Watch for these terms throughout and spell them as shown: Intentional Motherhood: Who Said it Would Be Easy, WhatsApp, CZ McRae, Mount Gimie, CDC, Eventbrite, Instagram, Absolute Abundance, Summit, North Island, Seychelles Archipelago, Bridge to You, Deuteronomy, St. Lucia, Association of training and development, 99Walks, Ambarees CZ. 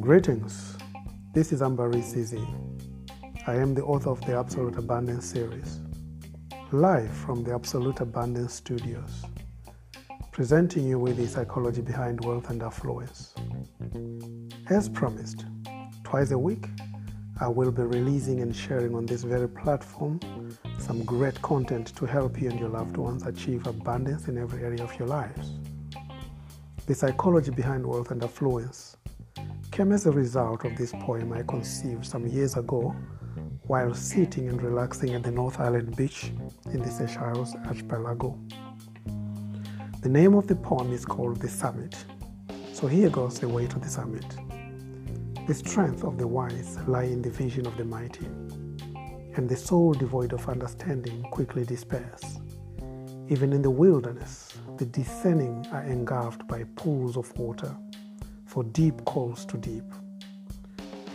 Greetings, this is Ambarees CZ. I am the author of the Absolute Abundance series, live from the Absolute Abundance studios, presenting you with the psychology behind wealth and affluence. As promised, twice a week, I will be releasing and sharing on this very platform some great content to help you and your loved ones achieve abundance in every area of your lives. The psychology behind wealth and affluence came as a result of this poem I conceived some years ago while sitting and relaxing at the North Island beach in the Seychelles Archipelago. The name of the poem is called The Summit. So here goes the way to the summit. The strength of the wise lie in the vision of the mighty, and the soul devoid of understanding quickly despairs. Even in the wilderness, the discerning are engulfed by pools of water, for deep calls to deep.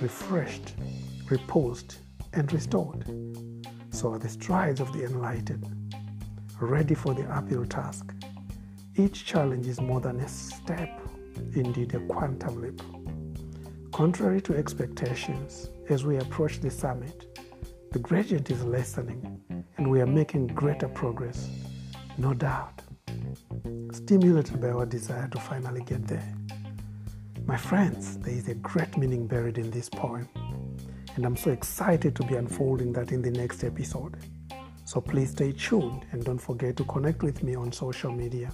Refreshed, reposed, and restored, so are the strides of the enlightened, ready for the uphill task. Each challenge is more than a step, indeed a quantum leap. Contrary to expectations, as we approach the summit, the gradient is lessening, and we are making greater progress, no doubt, stimulated by our desire to finally get there. My friends, there is a great meaning buried in this poem, and I'm so excited to be unfolding that in the next episode. So please stay tuned and don't forget to connect with me on social media.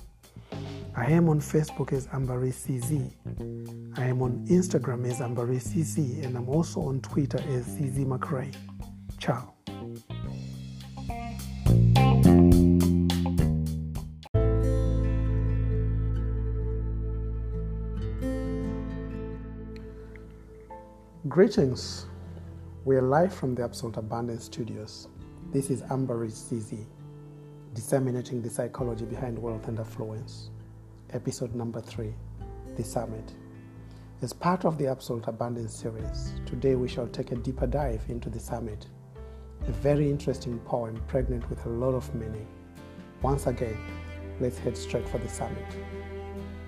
I am on Facebook as Ambarees CZ. I am on Instagram as Ambarees CZ, and I'm also on Twitter as CZ McRae. Ciao. Greetings. We are live from the Absolute Abundance Studios. This is Ambarees CZ, disseminating the psychology behind wealth and affluence. Episode number 3, The Summit. As part of the Absolute Abundance series, today we shall take a deeper dive into The Summit, a very interesting poem pregnant with a lot of meaning. Once again, let's head straight for the summit.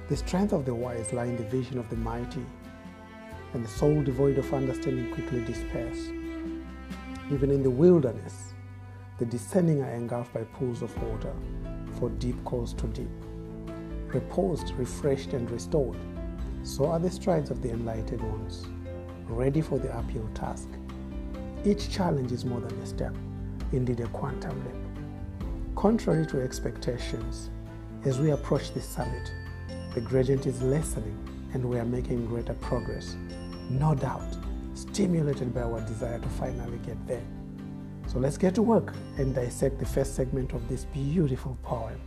The strength of the wise lies in the vision of the mighty, and the soul devoid of understanding quickly despairs. Even in the wilderness, the discerning are engulfed by pools of water, for deep calls to deep. Reposed, refreshed, and restored, so are the strides of the enlightened ones, ready for the uphill task. Each challenge is more than a step, indeed a quantum leap. Contrary to expectations, as we approach the summit, the gradient is lessening, and we are making greater progress, no doubt, stimulated by our desire to finally get there. So let's get to work and dissect the first segment of this beautiful poem.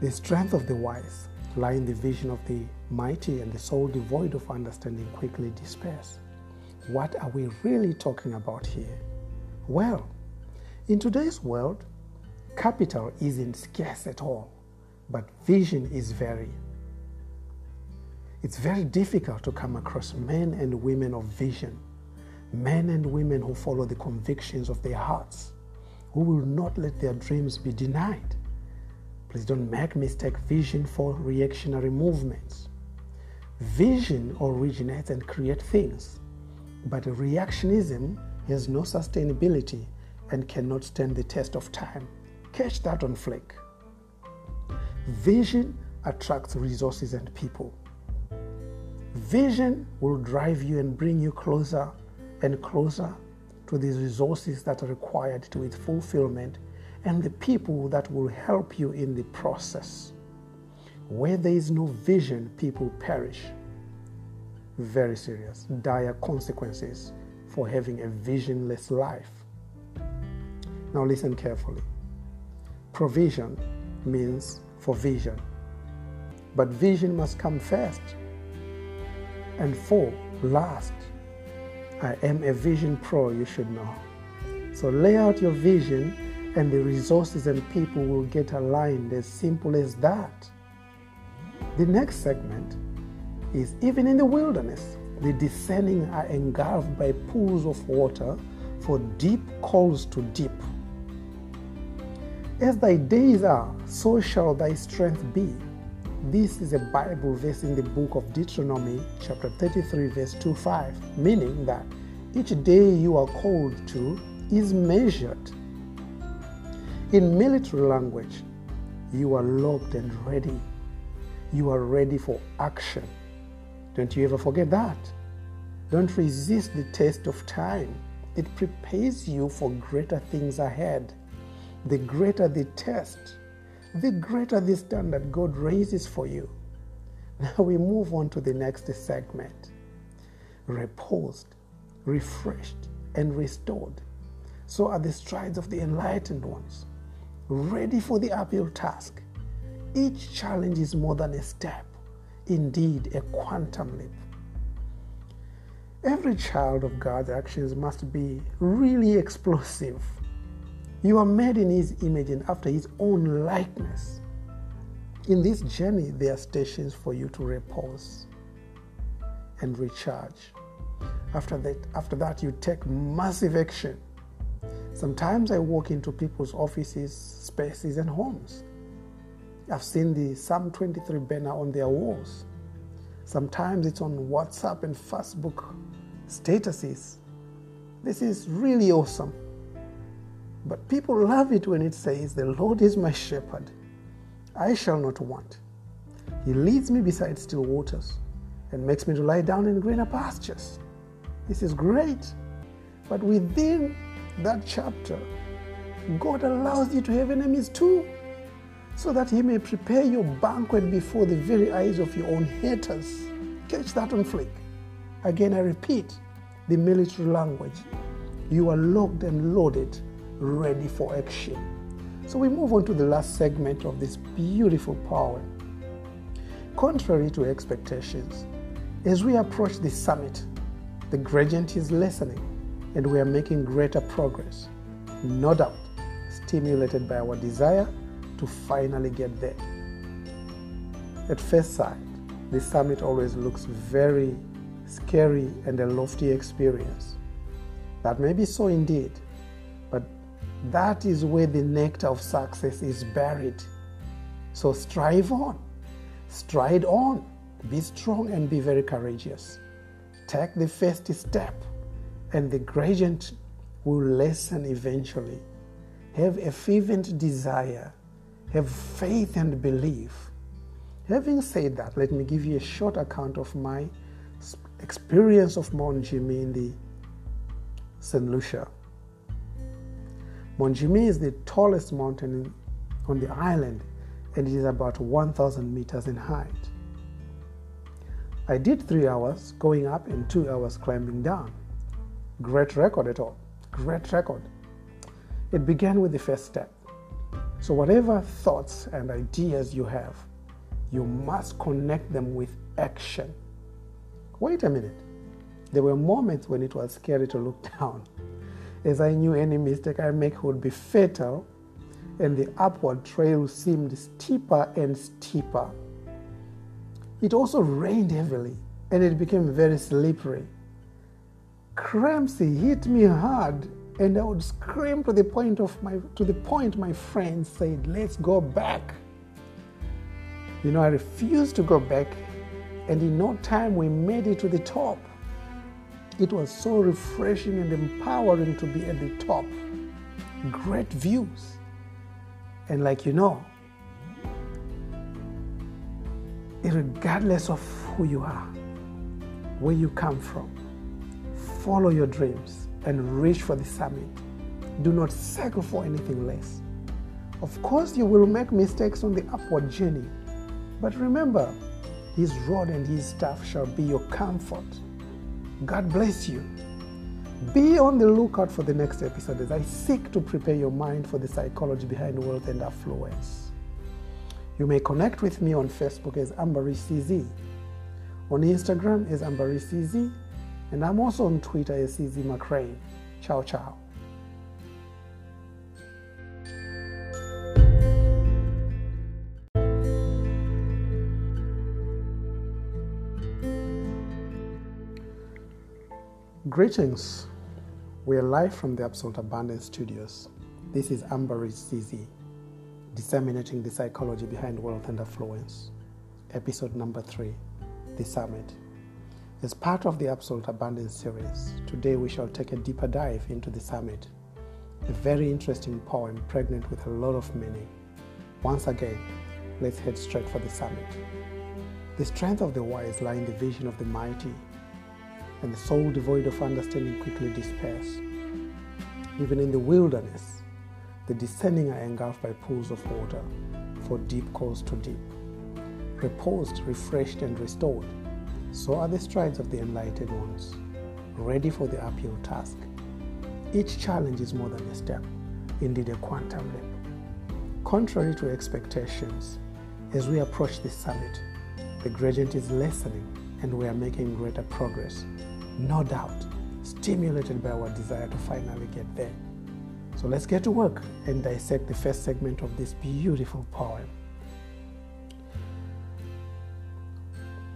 The strength of the wise lie in the vision of the mighty, and the soul devoid of understanding quickly despairs. What are we really talking about here? Well, in today's world, capital isn't scarce at all, but vision is very. It's very difficult to come across men and women of vision, men and women who follow the convictions of their hearts, who will not let their dreams be denied. Please don't mistake vision for reactionary movements. Vision originates and creates things, but reactionism has no sustainability and cannot stand the test of time. Catch that on flick. Vision attracts resources and people. Vision will drive you and bring you closer and closer to the resources that are required to its fulfillment and the people that will help you in the process. Where there is no vision, people perish. Very serious, dire consequences for having a visionless life. Now listen carefully. Provision means for vision, but vision must come first and for last. I am a vision pro, you should know. So lay out your vision and the resources and people will get aligned, as simple as that. The next segment is, even in the wilderness, the discerning are engulfed by pools of water, for deep calls to deep. As thy days are, so shall thy strength be. This is a Bible verse in the book of Deuteronomy, chapter 33, verse 25, meaning that each day you are called to is measured. In military language, you are locked and ready. You are ready for action. Don't you ever forget that. Don't resist the test of time. It prepares you for greater things ahead. The greater the test, the greater the standard God raises for you. Now we move on to the next segment. Reposed, refreshed, and restored. So are the strides of the enlightened ones, ready for the uphill task. Each challenge is more than a step, indeed a quantum leap. Every child of God's actions must be really explosive. You are made in His image and after His own likeness. In this journey, there are stations for you to repose and recharge. After that, you take massive action. Sometimes I walk into people's offices, spaces, and homes. I've seen the Psalm 23 banner on their walls. Sometimes it's on WhatsApp and Facebook statuses. This is really awesome. But people love it when it says, "The Lord is my shepherd. I shall not want. He leads me beside still waters and makes me to lie down in greener pastures." This is great. But within that chapter, God allows you to have enemies too, so that He may prepare your banquet before the very eyes of your own haters. Catch that on flick. Again, I repeat, the military language. You are locked and loaded, ready for action. So we move on to the last segment of this beautiful poem. Contrary to expectations, as we approach the summit, the gradient is lessening and we are making greater progress, no doubt stimulated by our desire to finally get there. At first sight, the summit always looks very scary and a lofty experience. That may be so indeed, but that is where the nectar of success is buried. So strive on, stride on, be strong and be very courageous. Take the first step and the gradient will lessen eventually. Have a fervent desire, have faith and belief. Having said that, let me give you a short account of my experience of Mount Gimie in the St. Lucia. Mount Gimie is the tallest mountain on the island and it is about 1,000 meters in height. I did 3 hours going up and 2 hours climbing down. Great record at all. Great record. It began with the first step. So whatever thoughts and ideas you have, you must connect them with action. Wait a minute. There were moments when it was scary to look down, as I knew any mistake I make would be fatal, and the upward trail seemed steeper and steeper. It also rained heavily, and it became very slippery. Cramps hit me hard, and I would scream to the point my friends said, "Let's go back." I refused to go back, and in no time we made it to the top. It was so refreshing and empowering to be at the top. Great views. And regardless of who you are, where you come from, follow your dreams and reach for the summit. Do not settle for anything less. Of course, you will make mistakes on the upward journey, but remember, His rod and His staff shall be your comfort. God bless you. Be on the lookout for the next episode as I seek to prepare your mind for the psychology behind wealth and affluence. You may connect with me on Facebook as Ambarees CZ, on Instagram as Ambarees CZ, and I'm also on Twitter as CZ McRae. Ciao, ciao. Greetings. We are live from the Absolute Abundance Studios. This is Ambarees CZ. Disseminating the Psychology Behind Wealth and Affluence, episode number 3, The Summit. As part of the Absolute Abundance series, today we shall take a deeper dive into The Summit, a very interesting poem pregnant with a lot of meaning. Once again, let's head straight for The Summit. The strength of the wise lie in the vision of the mighty, and the soul devoid of understanding quickly despairs. Even in the wilderness, the discerning are engulfed by pools of water, for deep calls to deep. Reposed, refreshed, and restored, so are the strides of the enlightened ones, ready for the uphill task. Each challenge is more than a step, indeed a quantum leap. Contrary to expectations, as we approach this summit, the gradient is lessening and we are making greater progress, no doubt, stimulated by our desire to finally get there. So let's get to work and dissect the first segment of this beautiful poem.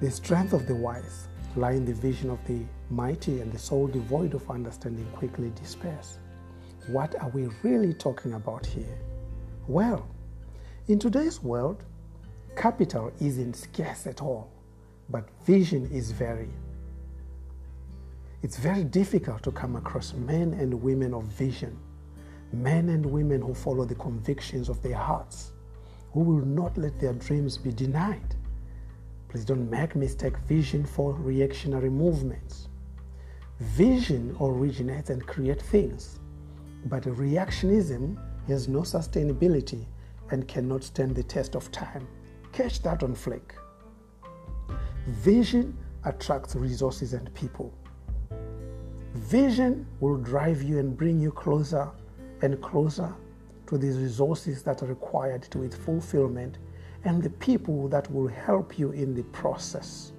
The strength of the wise lie in the vision of the mighty, and the soul devoid of understanding quickly despairs. What are we really talking about here? Well, in today's world, capital isn't scarce at all, but vision is very. It's very difficult to come across men and women of vision. Men and women who follow the convictions of their hearts, who will not let their dreams be denied. Please don't mistake vision for reactionary movements. Vision originates and creates things, but reactionism has no sustainability and cannot stand the test of time. Catch that on flick. Vision attracts resources and people. Vision will drive you and bring you closer and closer to these resources that are required to its fulfillment and the people that will help you in the process.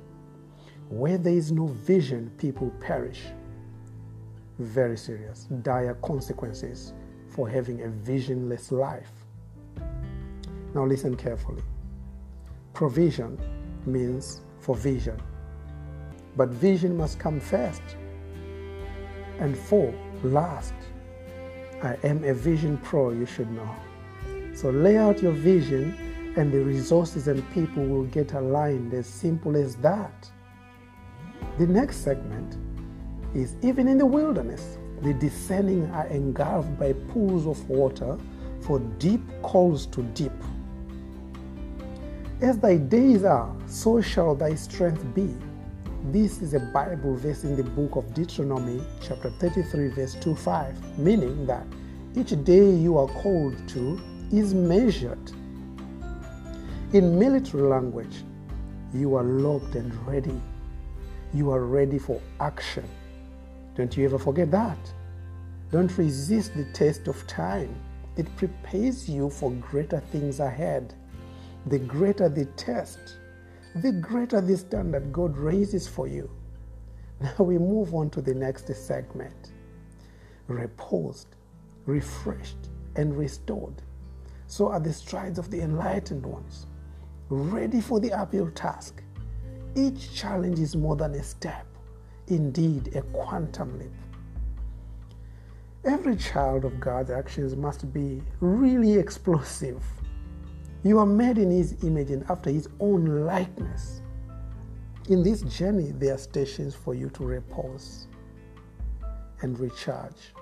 Where there is no vision, people perish. Very serious, dire consequences for having a visionless life. Now listen carefully. Provision means for vision, but vision must come first and for last. I am a vision pro, you should know. So lay out your vision and the resources and people will get aligned, as simple as that. The next segment is, even in the wilderness, the discerning are engulfed by pools of water, for deep calls to deep. As thy days are, so shall thy strength be. This is a Bible verse in the book of Deuteronomy, chapter 33, verse 25, meaning that each day you are called to is measured. In military language, you are logged and ready. You are ready for action. Don't you ever forget that. Don't resist the test of time. It prepares you for greater things ahead. The greater the test, the greater the standard God raises for you. Now we move on to the next segment. Reposed, refreshed, and restored, so are the strides of the enlightened ones, ready for the uphill task. Each challenge is more than a step, indeed a quantum leap. Every child of God's actions must be really explosive. You are made in His image and after His own likeness. In this journey, there are stations for you to repose and recharge.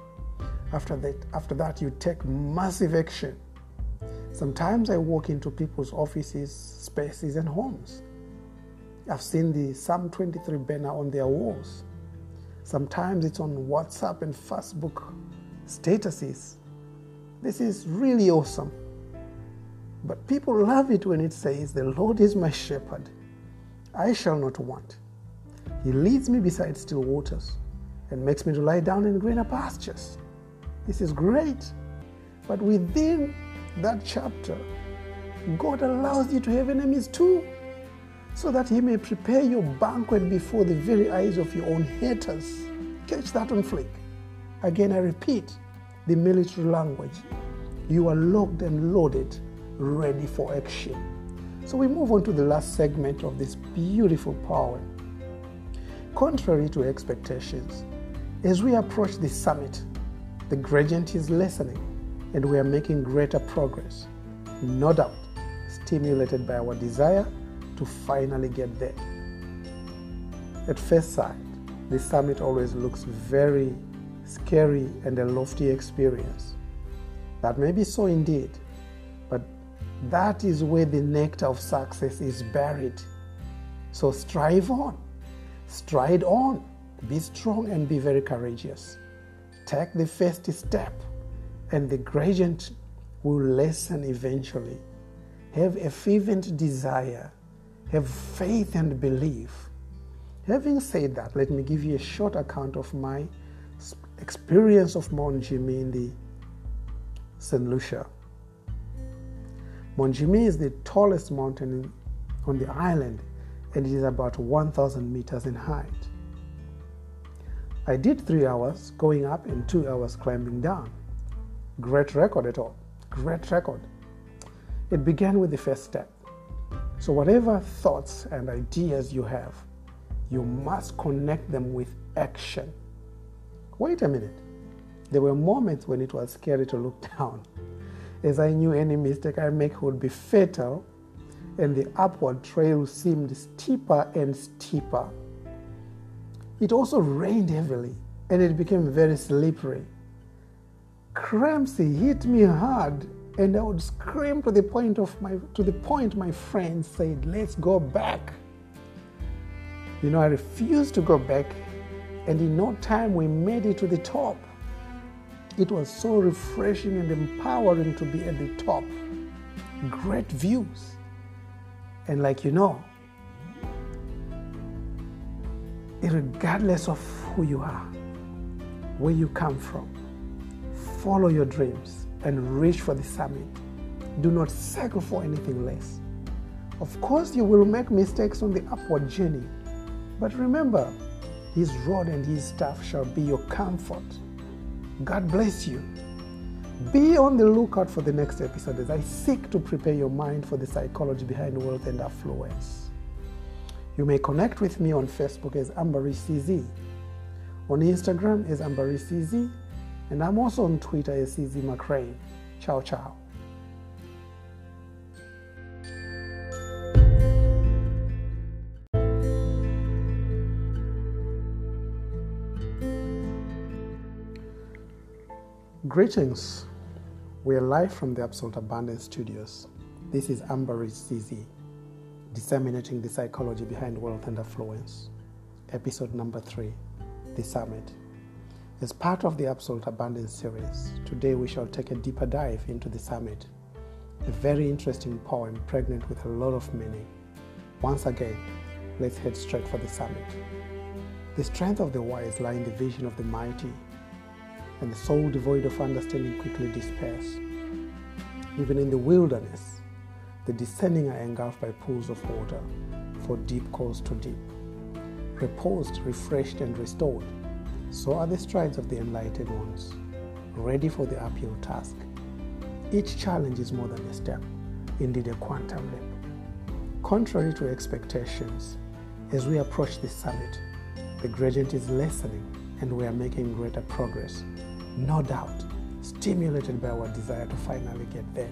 After that, you take massive action. Sometimes I walk into people's offices, spaces, and homes. I've seen the Psalm 23 banner on their walls. Sometimes it's on WhatsApp and Facebook statuses. This is really awesome. But people love it when it says, "The Lord is my shepherd, I shall not want. He leads me beside still waters and makes me to lie down in greener pastures." This is great. But within that chapter, God allows you to have enemies too, so that He may prepare your banquet before the very eyes of your own haters. Catch that on flick. Again, I repeat, the military language. You are locked and loaded, ready for action. So we move on to the last segment of this beautiful poem. Contrary to expectations, as we approach the summit, the gradient is lessening and we are making greater progress. no doubt stimulated by our desire to finally get there. At first sight, the summit always looks very scary and a lofty experience. That may be so indeed, but that is where the nectar of success is buried. So strive on, stride on, be strong and be very courageous. Take the first step and the gradient will lessen eventually. Have a fervent desire, have faith and belief. Having said that, let me give you a short account of my experience of Mount Gimie in the St. Lucia. Mount Gimie is the tallest mountain on the island and it is about 1,000 meters in height. I did 3 hours going up and 2 hours climbing down. Great record at all. Great record. It began with the first step. So whatever thoughts and ideas you have, you must connect them with action. Wait a minute. There were moments when it was scary to look down, as I knew any mistake I make would be fatal, and the upward trail seemed steeper and steeper. It also rained heavily, and it became very slippery. Cramps hit me hard, and I would scream to the point my friends said, "Let's go back." I refused to go back, and in no time we made it to the top. It was so refreshing and empowering to be at the top. Great views. And regardless of who you are, where you come from, follow your dreams and reach for the summit. Do not settle for anything less. Of course, you will make mistakes on the upward journey, but remember, His rod and His staff shall be your comfort. God bless you. Be on the lookout for the next episode as I seek to prepare your mind for the psychology behind wealth and affluence. You may connect with me on Facebook as Ambarees CZ, on Instagram as Ambarees CZ, and I'm also on Twitter as CZ McRae. Ciao, ciao. Greetings. We are live from the Absolute Abundance Studios. This is Ambarees CZ, disseminating the psychology behind wealth and affluence. Episode number 3, The Summit. As part of the Absolute Abundance series, today we shall take a deeper dive into The Summit, a very interesting poem pregnant with a lot of meaning. Once again, let's head straight for The Summit. The strength of the wise lies in the vision of the mighty, and the soul devoid of understanding quickly despairs. Even in the wilderness, the descending are engulfed by pools of water, for deep calls to deep. Reposed, refreshed, and restored, so are the strides of the enlightened ones, ready for the uphill task. Each challenge is more than a step, indeed a quantum leap. Contrary to expectations, as we approach the summit, the gradient is lessening and we are making greater progress. No doubt, stimulated by our desire to finally get there.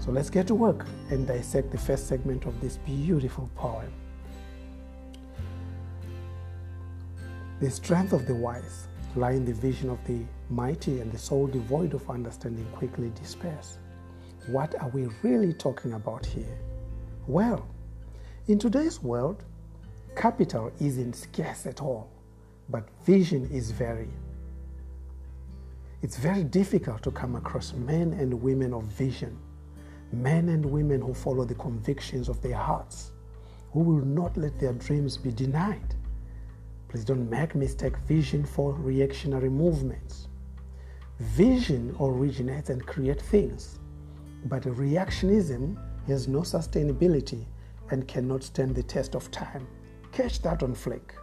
So let's get to work and dissect the first segment of this beautiful poem. The strength of the wise lies in the vision of the mighty, and the soul devoid of understanding quickly despairs. What are we really talking about here? Well, in today's world, capital isn't scarce at all, but vision is very. It's very difficult to come across men and women of vision, men and women who follow the convictions of their hearts, who will not let their dreams be denied. Please don't mistake vision for reactionary movements. Vision originates and creates things, but reactionism has no sustainability and cannot stand the test of time. Catch that on flick.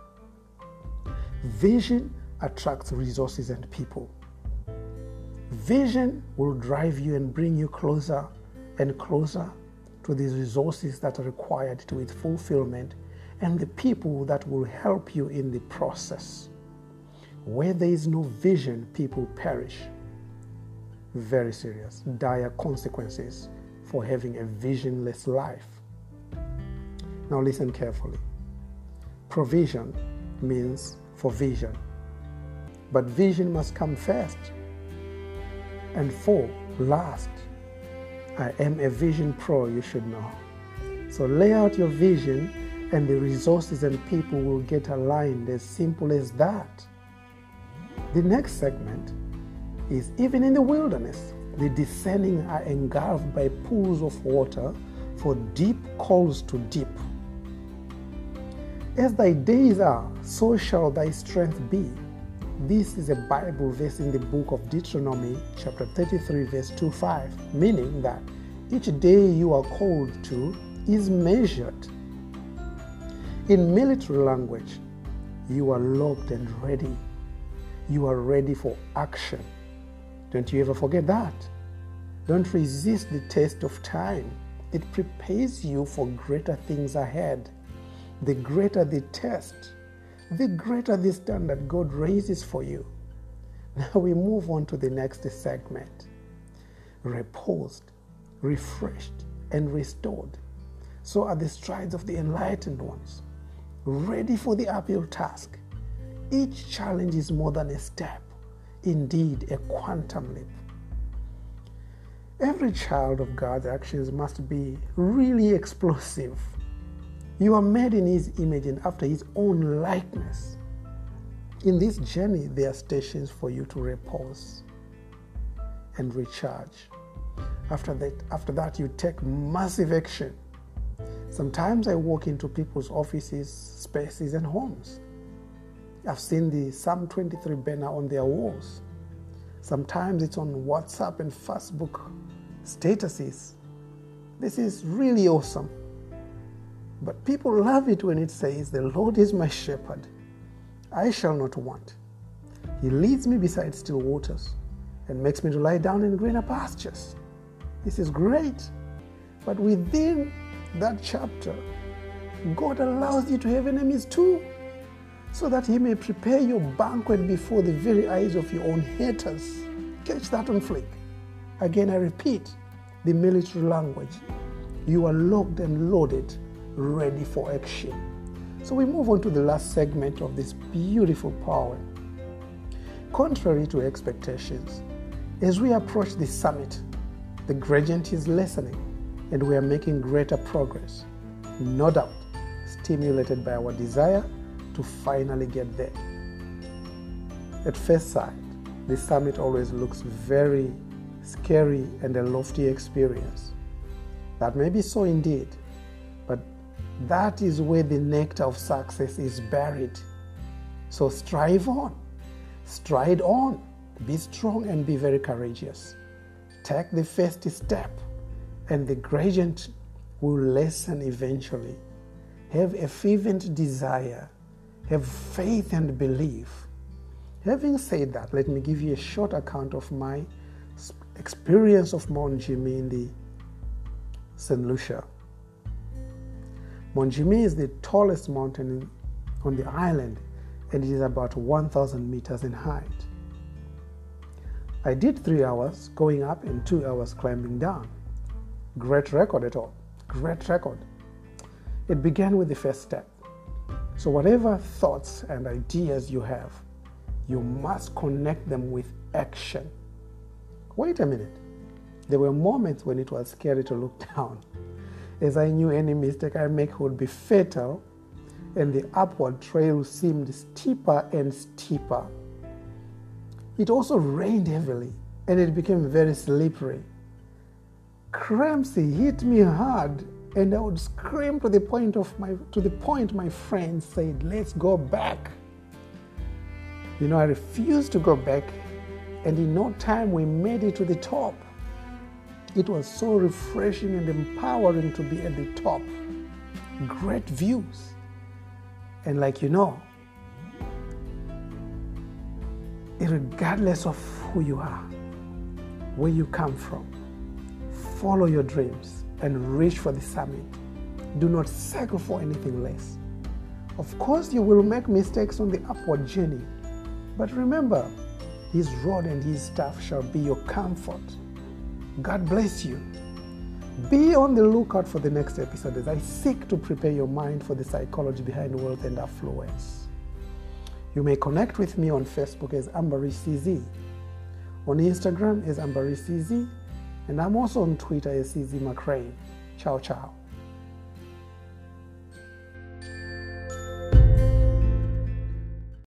Vision attracts resources and people. Vision will drive you and bring you closer and closer to the resources that are required to its fulfillment and the people that will help you in the process. Where there is no vision, people perish. Very serious, dire consequences for having a visionless life. Now listen carefully. Provision means for vision, but vision must come first and for last. I am a vision pro, you should know. So lay out your vision and the resources and people will get aligned, as simple as that. The next segment is even in the wilderness. The discerning are engulfed by pools of water, for deep calls to deep. As thy days are, so shall thy strength be. This is a Bible verse in the book of Deuteronomy, chapter 33, verse 25, meaning that each day you are called to is measured. In military language, you are locked and ready. You are ready for action. Don't you ever forget that. Don't resist the test of time. It prepares you for greater things ahead. The greater the test, the greater the standard God raises for you. Now we move on to the next segment. Reposed, refreshed, and restored. So are the strides of the enlightened ones, ready for the uphill task. Each challenge is more than a step, indeed a quantum leap. Every child of God's actions must be really explosive. You are made in His image and after His own likeness. In this journey, there are stations for you to repose and recharge. After that, you take massive action. Sometimes I walk into people's offices, spaces, and homes. I've seen the Psalm 23 banner on their walls. Sometimes it's on WhatsApp and Facebook statuses. This is really awesome. But people love it when it says, "The Lord is my shepherd. I shall not want. He leads me beside still waters and makes me to lie down in greener pastures." This is great. But within that chapter, God allows you to have enemies too, so that He may prepare your banquet before the very eyes of your own haters. Catch that on flick. Again, I repeat, the military language. You are locked and loaded, ready for action. So we move on to the last segment of this beautiful poem. Contrary to expectations, as we approach the summit, the gradient is lessening and we are making greater progress, no doubt, stimulated by our desire to finally get there. At first sight, the summit always looks very scary and a lofty experience. That may be so indeed, but that is where the nectar of success is buried. So strive on, stride on, be strong and be very courageous. Take the first step and the gradient will lessen eventually. Have a fervent desire. Have faith and belief. Having said that, let me give you a short account of my experience of Mount Gimie in the St. Lucia. Mount Gimie is the tallest mountain on the island and it is about 1,000 meters in height. I did 3 hours going up and 2 hours climbing down. Great record at all. Great record. It began with the first step. So whatever thoughts and ideas you have, you must connect them with action. Wait a minute. There were moments when it was scary to look down, as I knew any mistake I make would be fatal, and the upward trail seemed steeper and steeper. It also rained heavily, and it became very slippery. Cramps hit me hard, and I would scream to the point my friends said, "Let's go back." I refused to go back, and in no time we made it to the top. It was so refreshing and empowering to be at the top. Great views. And regardless of who you are, where you come from, follow your dreams and reach for the summit. Do not settle for anything less. Of course, you will make mistakes on the upward journey, but remember, His rod and His staff shall be your comfort. God bless you. Be on the lookout for the next episode as I seek to prepare your mind for the psychology behind wealth and affluence. You may connect with me on Facebook as Ambarees CZ, on Instagram as Ambarees CZ, and I'm also on Twitter as CZ McRae. Ciao, ciao.